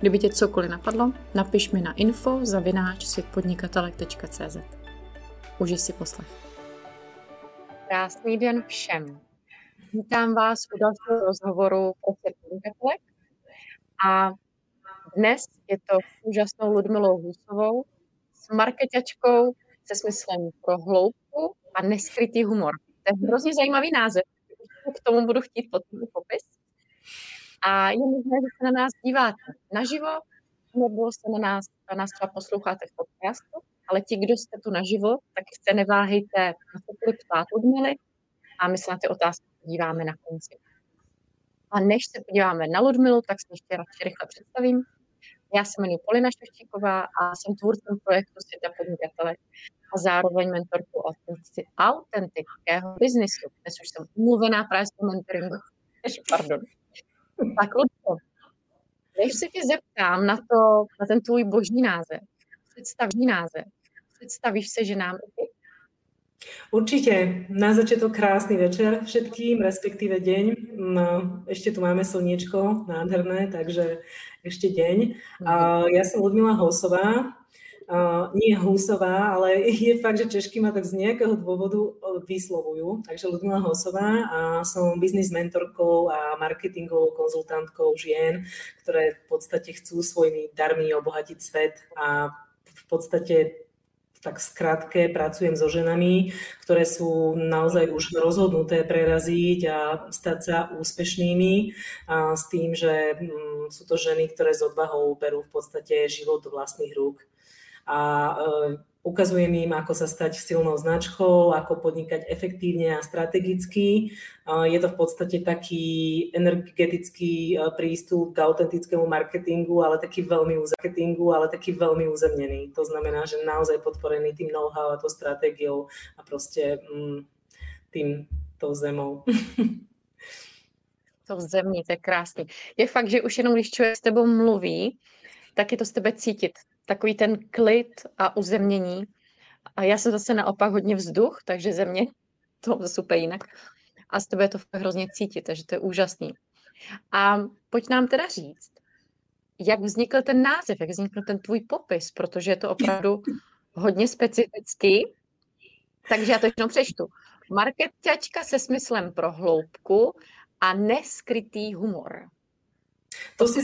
Kdyby tě cokoliv napadlo, napiš mi na info@světpodnikatelek.cz. Užij si poslech. Krásný den všem. Vítám vás u dalšího rozhovoru o Svět podnikatelek. A dnes je to úžasnou Ludmilou Hoosovou s marketačkou se smyslem pro hloubku a neskrytý humor. To je hrozně zajímavý název. K tomu budu chtít potom popis. A je možné, že se na nás díváte naživo, nebo se na nás třeba posloucháte v podcastu, ale ti, kdo jste tu naživo, tak se neváhejte na to ptát Ludmily a my se na ty otázky podíváme na konci. A než se podíváme na Ludmilu, tak se ještě radši rychle představím. Já se jmenuji Polina Šoštíková a jsem tvůrcem projektu Světa podnikatelek a zároveň mentorku autentického biznisu. Dnes už jsem umluvená právě s mentoringu. Pardon. Tak, Ludko, než se tě zeptám na ten tvůj boží název, představíš se, že nám ty? Určite. Na začiatok krásny večer všetkým, respektíve deň. Ešte tu máme slniečko nádherné, takže ešte deň. Ja som Ludmila Hoosová. Nie Hoosová, ale je fakt, že Češky ma tak z nejakého dôvodu vyslovujú. Takže Ludmila Hoosová a som biznis mentorkou a marketingovou konzultantkou žien, ktoré v podstate chcú svojimi darmi obohatiť svet a v podstate tak skrátke pracujem so ženami, ktoré sú naozaj už rozhodnuté preraziť a stať sa úspešnými a s tým, že sú to ženy, ktoré s odvahou berú v podstate život do vlastných rúk. A ukazujem im, ako sa stať silnou značkou, ako podnikať efektívne a strategicky. Je to v podstate taký energetický prístup k autentickému marketingu, ale taký veľmi uzemnený. To znamená, že naozaj podporený tým know-how a tou stratégiou a proste tým tou zemou. Tou zemí, to je krásný. Je fakt, že už jenom když člověk s tebou mluví, tak je to z tebe cítit. Takový ten klid a uzemnění. A já jsem zase naopak hodně vzduch, takže země, to zase úplně jinak. A z tebe je to hrozně cítit, takže to je úžasný. A pojď nám teda říct, jak vznikl ten název, jak vznikl ten tvůj popis, protože je to opravdu hodně specifický. Takže já to jenom přečtu. Marketačka se smyslem pro hloubku a neskrytý humor. To si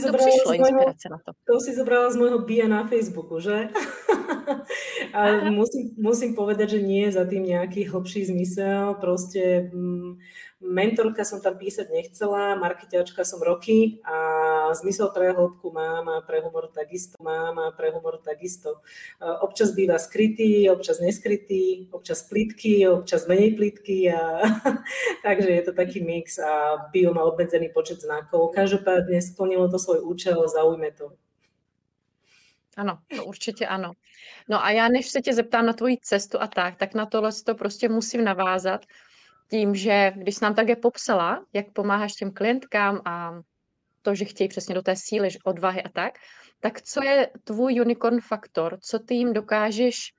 zobrala z môjho bio na Facebooku, že? A musím povedať, že nie je za tým nejaký hlbší zmysel. Proste mentorka som tam písať nechcela, markeťačka som roky a zmysel pre hĺbku mám a pre humor takisto Občas býva skrytý, občas neskrytý, občas plitky, občas menej plitky. Takže je to taký mix a bio má obmedzený počet znakov. Každopádne splnilo to svoj účel, zaujme to. Ano, to určitě ano. No a já než se tě zeptám na tvoji cestu a tak na tohle to prostě musím navázat tím, že když nám také popsala, jak pomáháš těm klientkám a to, že chtějí přesně do té síly, odvahy a tak co je tvůj unicorn faktor? Co ty jim dokážeš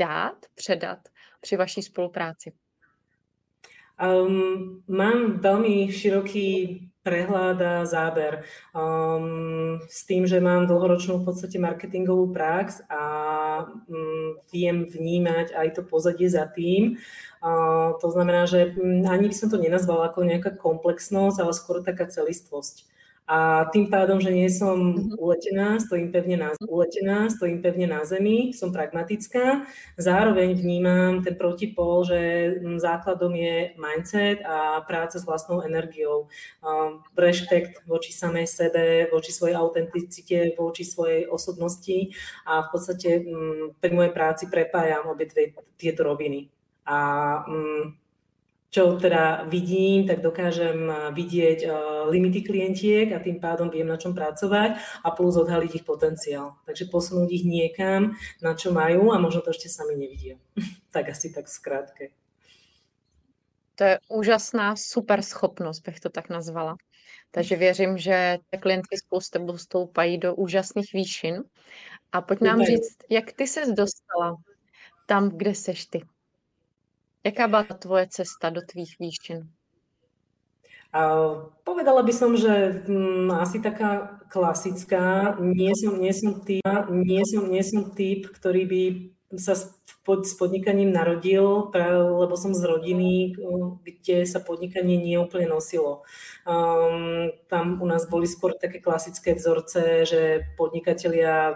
dát, předat při vaší spolupráci? Mám veľmi široký prehľad a záber. S tým, že mám dlhoročnú v podstate marketingovú prax a viem vnímať aj to pozadie za tým. To znamená, že ani by som to nenazvala ako nejaká komplexnosť, ale skôr taká celistvosť. A tým pádom, že nie som uletená, stojím pevne na zemi, som pragmatická. Zároveň vnímam ten protipol, že základom je mindset a práca s vlastnou energiou. Rešpekt voči samej sebe, voči svojej autenticite, voči svojej osobnosti a v podstate pri mojej práci prepájam obe tieto roviny. A čo teda vidím, tak dokážem vidieť limity klientiek a tým pádom viem, na čom pracovať a plus odhaliť ich potenciál. Takže posunúť ich niekam, na čo majú a možno to ešte sami nevidia. Tak asi tak v skratce. To je úžasná super schopnost, bych to tak nazvala. Takže věřím, že klientky spolu s tebou stoupají do úžasných výšin. A pojď nám říct, jak ty ses dostala tam, kde seš ty? Jaká byla tvoje cesta do tvých výšin? Povedala by som, že asi taká klasická. Nie som typ, ktorý by sa s podnikaním narodil, lebo som z rodiny, kde sa podnikanie nie úplne nosilo. Tam u nás boli skôr také klasické vzorce, že podnikatelia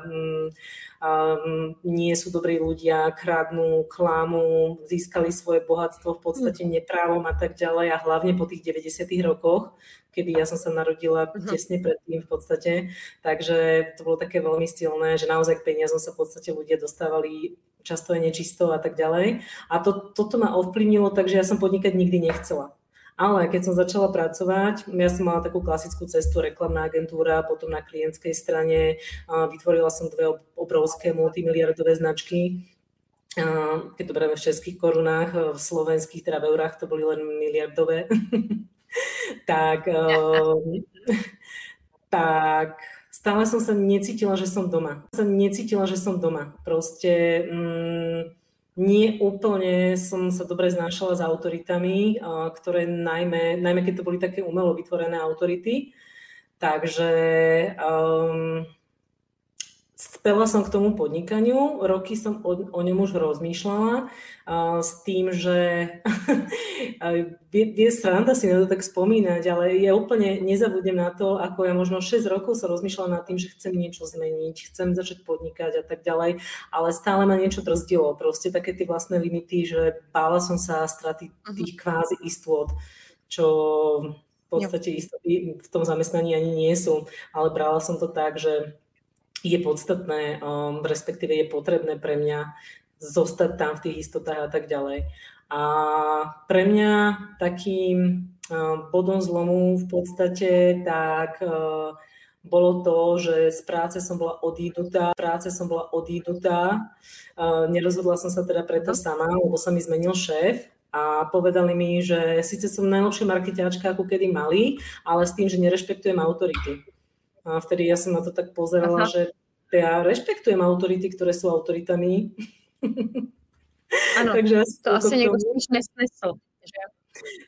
nie sú dobrí ľudia, kradnú, klamú, získali svoje bohatstvo v podstate neprávom a tak ďalej a hlavne po tých 90. rokoch, kedy ja som sa narodila tesne predtým v podstate, takže to bolo také veľmi silné, že naozaj k peniazom sa v podstate ľudia dostávali často aj nečisto a tak ďalej a toto ma ovplyvnilo, takže ja som podnikať nikdy nechcela. Ale keď som začala pracovať, ja som mala takú klasickú cestu, reklamná agentúra, potom na klientskej strane, vytvorila som dve obrovské multimiliardové značky, keď to bereme v českých korunách, v slovenských, teda v eurách, to boli len miliardové. tak stále som sa necítila, že som doma. Proste... Nie úplne som sa dobre znášala s autoritami, ktoré najmä keď to boli také umelo vytvorené autority. Takže spela som k tomu podnikaniu, roky som o ňom už rozmýšľala s tým, že je sranda si na to tak spomínať, ale ja úplne nezabudnem na to, ako ja možno 6 rokov som rozmýšľala nad tým, že chcem niečo zmeniť, chcem začať podnikať a tak ďalej, ale stále ma niečo brzdilo, proste také tie vlastné limity, že bála som sa straty tých kvázi istôt, čo... v podstate istoty v tom zamestnaní ani nie sú, ale brala som to tak, že je podstatné, respektíve je potrebné pre mňa zostať tam v tých istotách a tak ďalej. A pre mňa takým bodom zlomu v podstate tak bolo to, že z práce som bola odídnutá. Nerozhodla som sa teda preto sama, lebo sa mi zmenil šéf. A povedali mi, že síce som najlepšia marketáčka, ako kedy mali, ale s tým, že nerešpektujem autority. A vtedy ja som na to tak pozerala, že ja rešpektujem autority, ktoré sú autoritami. Áno, to asi niekto spíš nesnesol.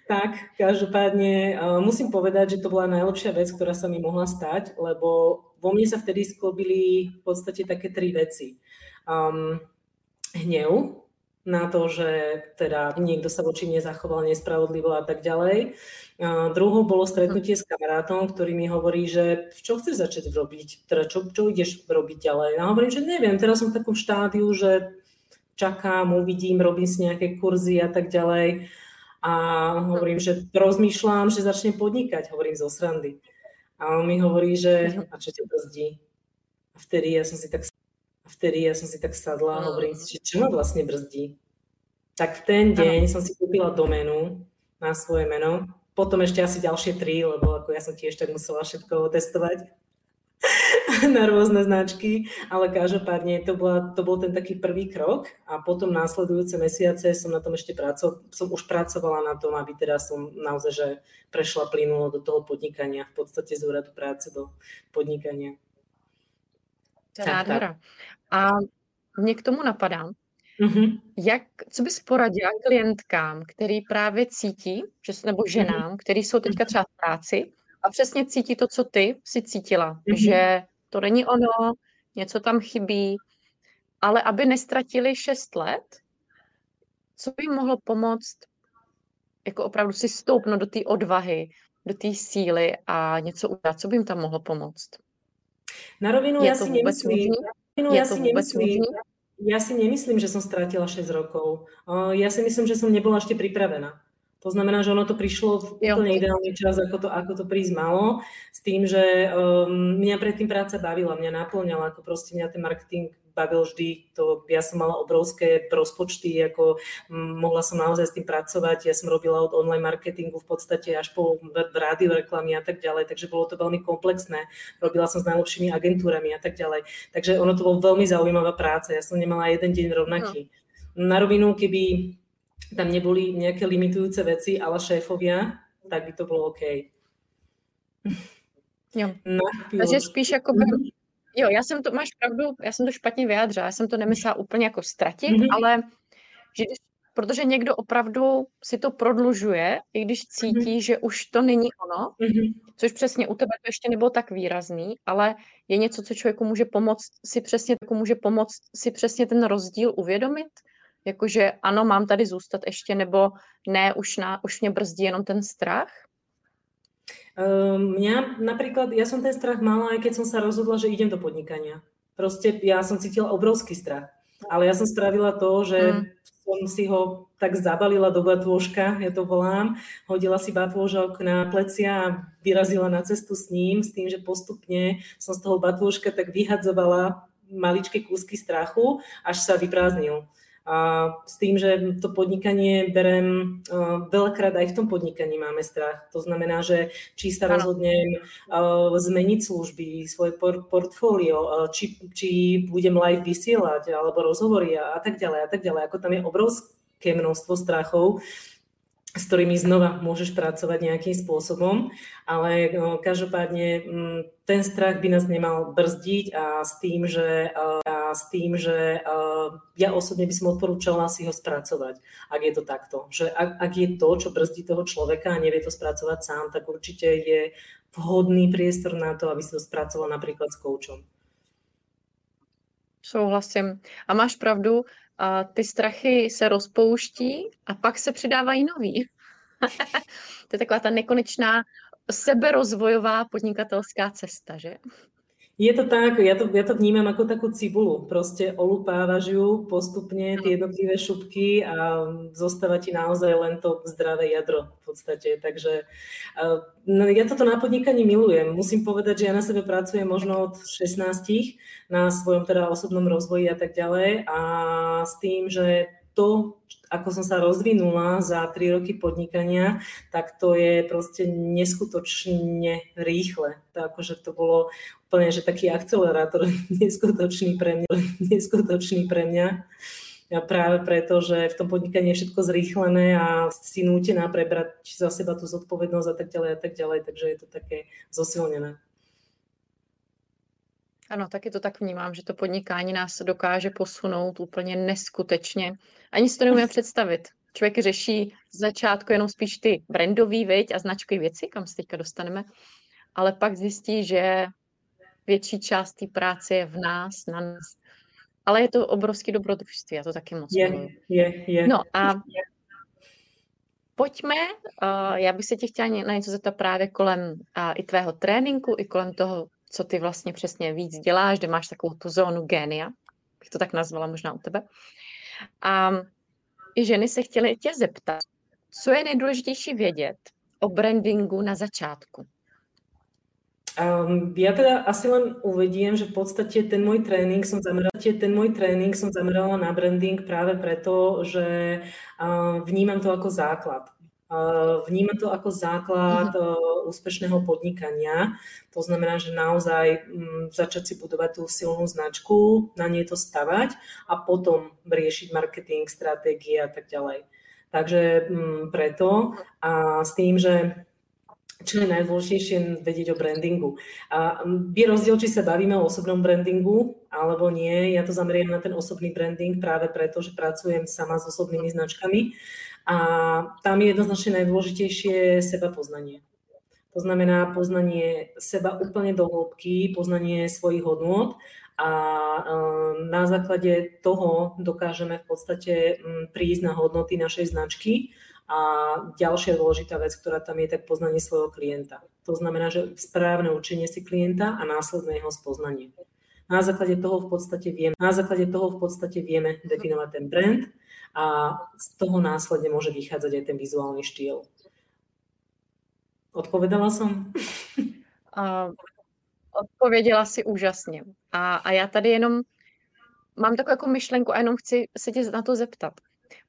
Tak, každopádne musím povedať, že to bola najlepšia vec, ktorá sa mi mohla stať, lebo vo mne sa vtedy sklobili v podstate také tri veci. Hnev na to, že teda niekto sa voči mne zachoval nespravodlivo a tak ďalej. Druhou bolo stretnutie s kamarátom, ktorý mi hovorí, že čo chceš začať robiť, teda čo ideš robiť ďalej. A hovorím, že neviem, teraz som v takom štádiu, že čakám, uvidím, robím si nejaké kurzy a tak ďalej. A hovorím, že rozmýšľam, že začnem podnikať, hovorím zo srandy. A on mi hovorí, že a čo ťa brzdí? Vtedy ja som si tak sadla a hovorím si, že čo ma vlastne brzdí. Tak v ten deň som si kúpila doménu na svoje meno, potom ešte asi ďalšie 3, lebo ako ja som tiež tak musela všetko testovať na rôzne značky, ale každopádne to bol ten taký prvý krok a potom následujúce mesiace som na tom ešte som už pracovala na tom, aby teda som naozaj že prešla plynulo do toho podnikania, v podstate z úradu práce do podnikania. To je nádhera. A mě k tomu napadá, co bys poradila klientkám, který právě cítí, nebo ženám, který jsou teďka třeba v práci a přesně cítí to, co ty si cítila, že to není ono, něco tam chybí, ale aby nestratili 6 let, co by jim mohlo pomoct, jako opravdu si stoupnout do té odvahy, do té síly a něco udělat, co by jim tam mohlo pomoct? Na rovinu, ja si nemyslím, že som stratila 6 rokov. Ja si myslím, že som nebola ešte pripravená. To znamená, že ono to prišlo v úplne ideálny čas, ako to prísť malo, s tým, že mňa predtým práca bavila, mňa naplňala, ako proste mňa ten marketing bavil vždy. To, ja som mala obrovské rozpočty, ako mohla som naozaj s tým pracovať. Ja som robila od online marketingu v podstate až po rádio reklamy a tak ďalej, takže bolo to veľmi komplexné. Robila som s najlepšími agentúrami a tak ďalej. Takže ono to bolo veľmi zaujímavá práca. Ja som nemala jeden deň rovnaký. Na rovinu, keby tam neboli nejaké limitujúce veci, ale šéfovia, tak by to bylo OK. Jo. Takže spíš jako... Jo, já jsem to, máš pravdu, já jsem to špatně vyjádřila, já jsem to nemyslela úplně jako ztratit, ale že, protože někdo opravdu si to prodlužuje, i když cítí, že už to není ono, což přesně u tebe to ještě nebylo tak výrazný, ale je něco, co člověku může pomoct, si přesně ten rozdíl uvědomit. Jakože ano, mám tady zůstat ještě, nebo ne, už mě brzdí jenom ten strach? Mňa napríklad, ja som ten strach mala, aj keď som sa rozhodla, že idem do podnikania. Proste ja som cítila obrovský strach, ale ja som spravila to, že som si ho tak zabalila do batôžka, ja to volám, hodila si batôžok na plecia a vyrazila na cestu s ním, s tým, že postupne som z toho batôžka tak vyhadzovala maličké kúsky strachu, až sa vyprázdnil. A s tým, že to podnikanie berem, veľakrát aj v tom podnikaní máme strach. To znamená, že či sa rozhodnem zmeniť služby, svoje portfólio, či budem live vysielať, alebo rozhovory a tak ďalej. Ako tam je obrovské množstvo strachov, s ktorými znova môžeš pracovať nejakým spôsobom, ale každopádne ten strach by nás nemal brzdiť a s tým, že ja osobne by som odporúčala si ho spracovať, ak je to takto. Že ak je to, čo brzdí toho človeka a nevie to spracovať sám, tak určite je vhodný priestor na to, aby si to spracoval napríklad s koučom. Souhlasím. A máš pravdu, a ty strachy se rozpouští a pak se přidávají nový. To je taková ta nekonečná seberozvojová podnikatelská cesta, že? Je to tak, ja to vnímam ako takú cibulu. Proste olupávaš ju postupne, tie jednotlivé šupky a zostáva ti naozaj len to zdravé jadro v podstate. Takže ja toto na podnikaní milujem. Musím povedať, že ja na sebe pracujem možno od 16 na svojom teda osobnom rozvoji a tak ďalej. A s tým, že to, ako som sa rozvinula za 3 roky podnikania, tak to je proste neskutočne rýchle. Takže to bolo úplne, že taký akcelerátor neskutočný pre mňa. A práve preto, že v tom podnikaní je všetko zrýchlené a si nútená prebrať za seba tú zodpovednosť a tak ďalej. Takže je to také zosilnené. Ano, taky to tak vnímám, že to podnikání nás dokáže posunout úplně neskutečně. Ani si to neumím představit. Člověk řeší z začátku jenom spíš ty brandový, viď, a značkový věci, kam se teďka dostaneme, ale pak zjistí, že větší část té práce je v nás, na nás. Ale je to obrovský dobrodružství, já to taky moc miluji. No a pojďme, já bych se tě chtěla na něco zeptat právě kolem i tvého tréninku, i kolem toho, co ty vlastně přesně víc děláš, kde máš takovou tu zónu génia, bych to tak nazvala možná u tebe. A i ženy se chtěly tě zeptat, co je nejdůležitější vědět o brandingu na začátku? Ja teda asi len uvediem, že v podstate ten môj tréning som zamerala na branding práve preto, že vnímam to ako základ. Vnímam to ako základ úspešného podnikania. To znamená, že naozaj začať si budovať tú silnú značku, na nej to stavať a potom riešiť marketing, stratégie a tak ďalej. Takže preto a s tým, že čo je najdôležitejšie vedieť o brandingu. A je rozdiel, či sa bavíme o osobnom brandingu, alebo nie. Ja to zameriam na ten osobný branding práve preto, že pracujem sama s osobnými značkami. A tam je jednoznačne najdôležitejšie sebapoznanie. To znamená poznanie seba úplne do hĺbky, poznanie svojich hodnôt a na základe toho dokážeme v podstate prísť na hodnoty našej značky. A ďalšia dôležitá vec, ktorá tam je, tak poznanie svojho klienta. To znamená, že správne učenie si klienta a následné jeho spoznanie. Na základe toho v podstate vieme definovať ten brand a z toho následne môže vychádzať aj ten vizuálny štýl. Odpovedala som? Odpověděla si úžasně. A já tady jenom mám takovou jako myšlenku a jenom chci se tě na to zeptat.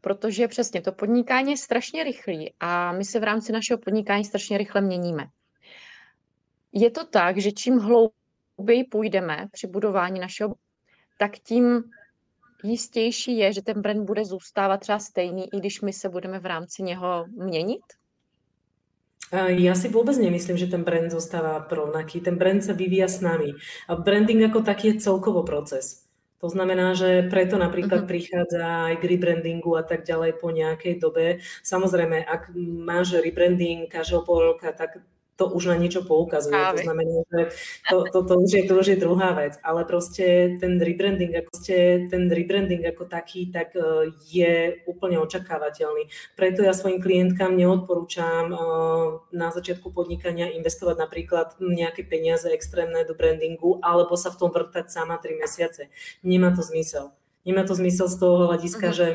Protože přesně to podnikání je strašně rychlý a my se v rámci našeho podnikání strašně rychle měníme. Je to tak, že čím hlouběji půjdeme při budování našeho, tak tím jistější je, že ten brand bude zůstávat třeba stejný, i když my se budeme v rámci něho měnit? Ja si vôbec nemyslím, že ten brand zostáva rovnaký. Ten brand sa vyvíja s nami. A branding ako taký je celkovo proces. To znamená, že preto napríklad prichádza aj k rebrandingu a tak ďalej po nejakej dobe. Samozrejme, ak máš rebranding každého pol roka, tak to už na niečo poukazuje. To znamená, že to už je druhá vec. Ale proste ten rebranding ako taký, tak je úplne očakávateľný. Preto ja svojim klientkám neodporúčam na začiatku podnikania investovať napríklad nejaké peniaze extrémne do brandingu, alebo sa v tom vrtať sama 3 mesiace. Nemá to zmysel. Nemá to zmysel z toho hľadiska, že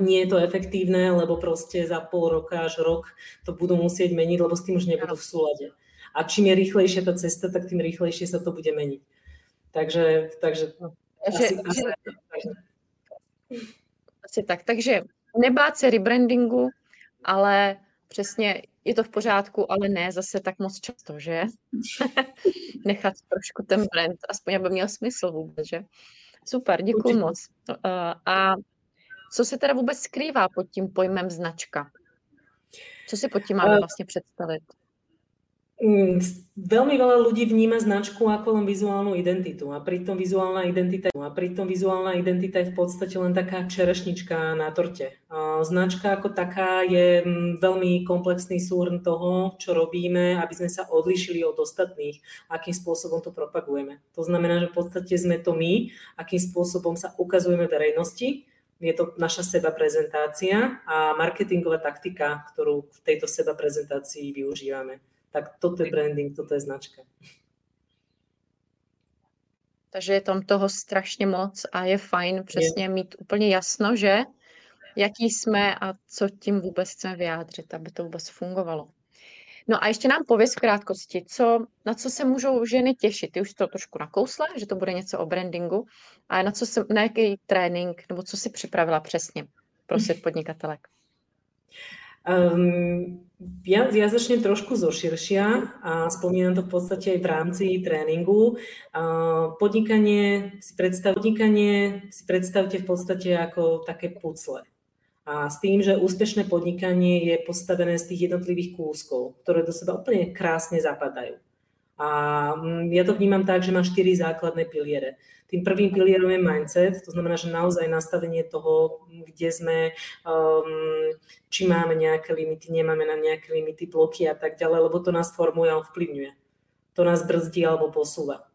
nie je to efektívne, lebo proste za pol roka až rok to budú musieť meniť, lebo s tým už nebudú v súlade. A čím je rýchlejšia tá cesta, tak tým rýchlejšie sa to bude meniť. Takže nebát se rebrandingu, ale přesně je to v pořádku, ale ne zase tak moc často, že? Nechat trošku ten brand, aspoň aby měl smysl vůbec, že? Super, děkuju moc. A co se teda vůbec skrývá pod tím pojmem značka? Co si pod tím máme vlastně představit? Veľmi veľa ľudí vníma značku ako len vizuálnu identitu a pritom vizuálna identita je v podstate len taká čerešnička na torte. Značka ako taká je veľmi komplexný súhrn toho, čo robíme, aby sme sa odlišili od ostatných, akým spôsobom to propagujeme. To znamená, že v podstate sme to my, akým spôsobom sa ukazujeme verejnosti. Je to naša sebaprezentácia a marketingová taktika, ktorú v tejto sebaprezentácii využívame. Tak toto je branding, toto je značka. Takže je tam toho strašně moc a je fajn přesně mít úplně jasno, že jaký jsme a co tím vůbec chceme vyjádřit, aby to vůbec fungovalo. No a ještě nám pověz v krátkosti, na co se můžou ženy těšit. Ty už to trošku nakousla, že to bude něco o brandingu, ale na jaký trénink, nebo co si připravila přesně pro Svět podnikatelek? Ja začnem trošku zoširšia a spomínam to v podstate aj v rámci tréningu. Podnikanie si predstavte v podstate ako také pucle. A s tým, že úspešné podnikanie je postavené z tých jednotlivých kúskov, ktoré do seba úplne krásne zapadajú. A ja to vnímam tak, že mám 4 základné piliere. Tým prvým pilierom je mindset, to znamená, že naozaj nastavenie toho, kde sme, či máme nejaké limity, nemáme na nejaké limity, bloky a tak ďalej, lebo to nás formuje a ovplyvňuje. To nás brzdí alebo posúva.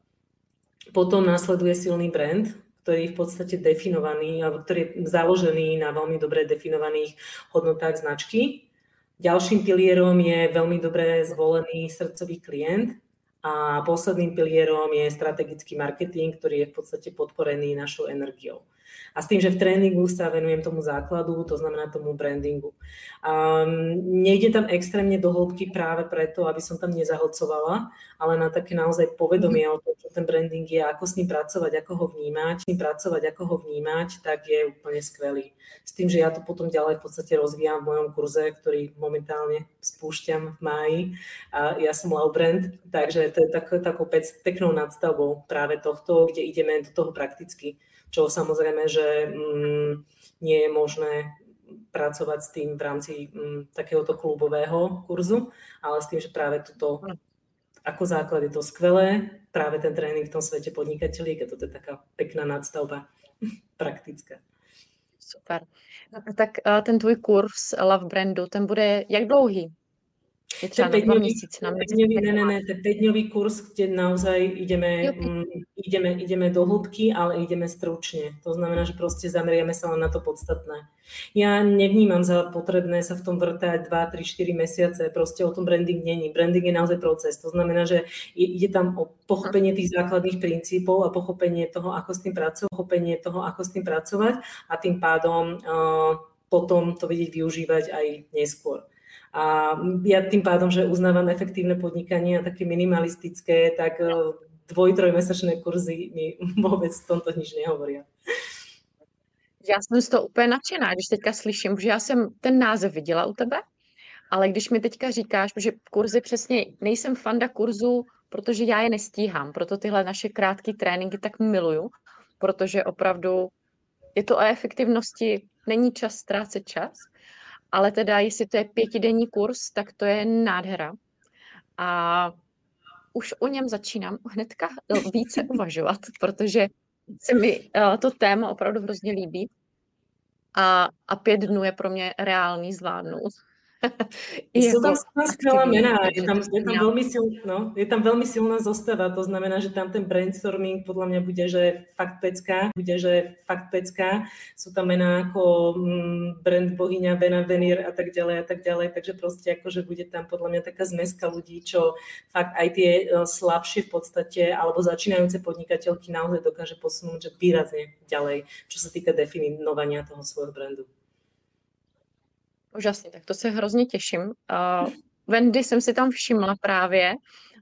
Potom následuje silný brand, ktorý je v podstate definovaný, alebo ktorý je založený na veľmi dobre definovaných hodnotách značky. Ďalším pilierom je veľmi dobre zvolený srdcový klient a posledným pilierom je strategický marketing, ktorý je v podstate podporený našou energiou. A s tým, že v tréningu sa venujem tomu základu, to znamená tomu brandingu. Nejde tam extrémne do hĺbky práve preto, aby som tam nezahlcovala, ale na také naozaj povedomie o tom, čo ten branding je, ako s ním pracovať, ako ho vnímať, tak je úplne skvelý. S tým, že ja to potom ďalej v podstate rozvíjam v mojom kurze, ktorý momentálne spúšťam v máji. A ja som Love Brand, takže to je takou peknou nadstavbou práve tohto, kde ideme do toho prakticky. Čo samozrejme, že nie je možné pracovať s tým v rámci takéhoto klubového kurzu, ale s tým, že práve tuto, ako základ je to skvelé, práve ten tréning v tom svete podnikatelík, a toto je taká pekná nadstavba, praktická. Super. Tak ten tvůj kurz Love Brandu, ten bude jak dlouhý? Je třeba na 2 měsíce. To je 5-dňový kurz, kde naozaj ideme do hĺbky, ale ideme stručne. To znamená, že proste zameriame sa len na to podstatné. Ja nevnímam za potrebné sa v tom vrtať 2, 3, 4 mesiace. Proste o tom branding není. Branding je naozaj proces. To znamená, že ide tam o pochopenie tých základných princípov a pochopenie toho, ako s tým pracovať, a tým pádom potom to vedieť využívať aj neskôr. A ja tým pádom, že uznávam efektívne podnikanie a také minimalistické, tak 2-3 mesačné kurzy mi vôbec v tomto nič nehovoria. Já jsem z toho úplně nadšená, když teďka slyším, že já jsem ten název viděla u tebe, ale když mi teďka říkáš, že kurzy přesně, nejsem fanda kurzu, protože já je nestíhám, proto tyhle naše krátké tréninky tak miluju, protože opravdu je to o efektivnosti, není čas ztrácet čas. Ale teda, jestli to je 5denní kurz, tak to je nádhera. A už o něm začínám hnedka více uvažovat, protože se mi to téma opravdu hrozně líbí. A 5 dnů je pro mě reálný zvládnout. Jsou tam skvělá jména, je tam velmi silná zostava, to znamená, že tam ten brainstorming podle mě bude, že fakt pecká, jsou tam jména jako brand bohyňa, Benavenir a tak dále, takže prostě jakože bude tam podle mě taká zmeska lidí, čo fakt aj ty slabší v podstatě, alebo začínající podnikatelky naozaj dokáže posunout, že výrazně ďalej, čo se týká definovania toho svojho brandu. Úžasně, tak to se hrozně těším. Wendy jsem si tam všimla právě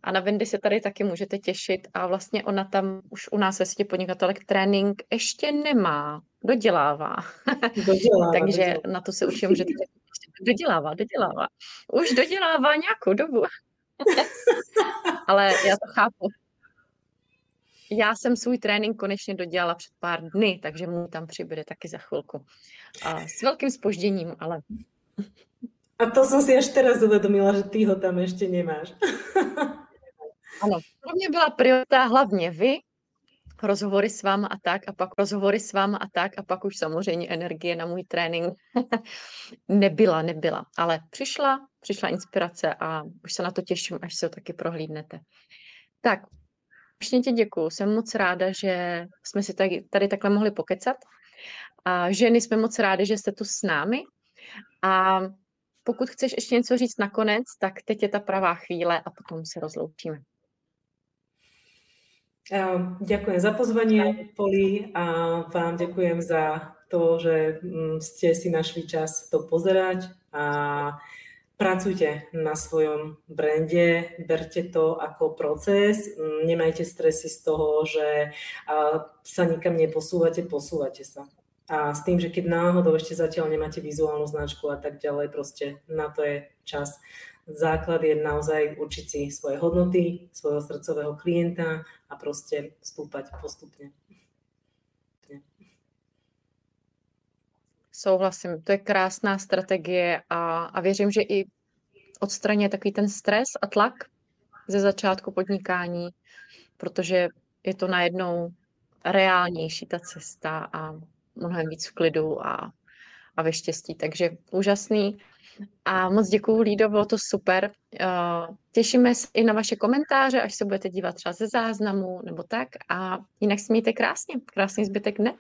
a na Wendy se tady taky můžete těšit a vlastně ona tam už u nás ve Světě podnikatelek trénink ještě nemá, dodělává. Takže na to se určitě můžete těšit. Dodělává. Už dodělává nějakou dobu. Ale já to chápu. Já jsem svůj trénink konečně dodělala před pár dny, takže mu tam přibude taky za chvilku. S velkým zpožděním, ale... A to jsem si až teraz uvědomila, že ty ho tam ještě nemáš. Ano, pro mě byla priorita hlavně vy, rozhovory s váma a tak, a pak už samozřejmě energie na můj trénink nebyla, ale přišla inspirace a už se na to těším, až se ho taky prohlídnete. Tak, strašně ti děkuju, jsem moc ráda, že jsme si tady takhle mohli pokecat. A ženy, jsme moc rádi, že jste tu s námi. A pokud chceš ještě něco říct nakonec, tak teď je ta pravá chvíle a potom se rozloučíme. Ďakujem za pozvanie, Poli, a vám ďakujem za to, že ste si našli čas to pozerať a pracujte na svojom brande, berte to ako proces, nemajte stresy z toho, že sa nikam neposúvate, posúvate sa. A s tým, že keď náhodou ešte zatiaľ nemáte vizuálnu značku a tak ďalej, proste na to je čas. Základ je naozaj učiť si svoje hodnoty, svojho srdcového klienta a proste vstúpať postupne. Souhlasím, to je krásná strategie a věřím, že i odstraňuje takový ten stres a tlak ze začátku podnikání, protože je to najednou reálnější ta cesta a mnohem víc v klidu a ve štěstí, takže úžasný. A moc děkuju, Lído, bylo to super. Těšíme se i na vaše komentáře, až se budete dívat třeba ze záznamu nebo tak. A jinak si mějte krásně zbytek dne.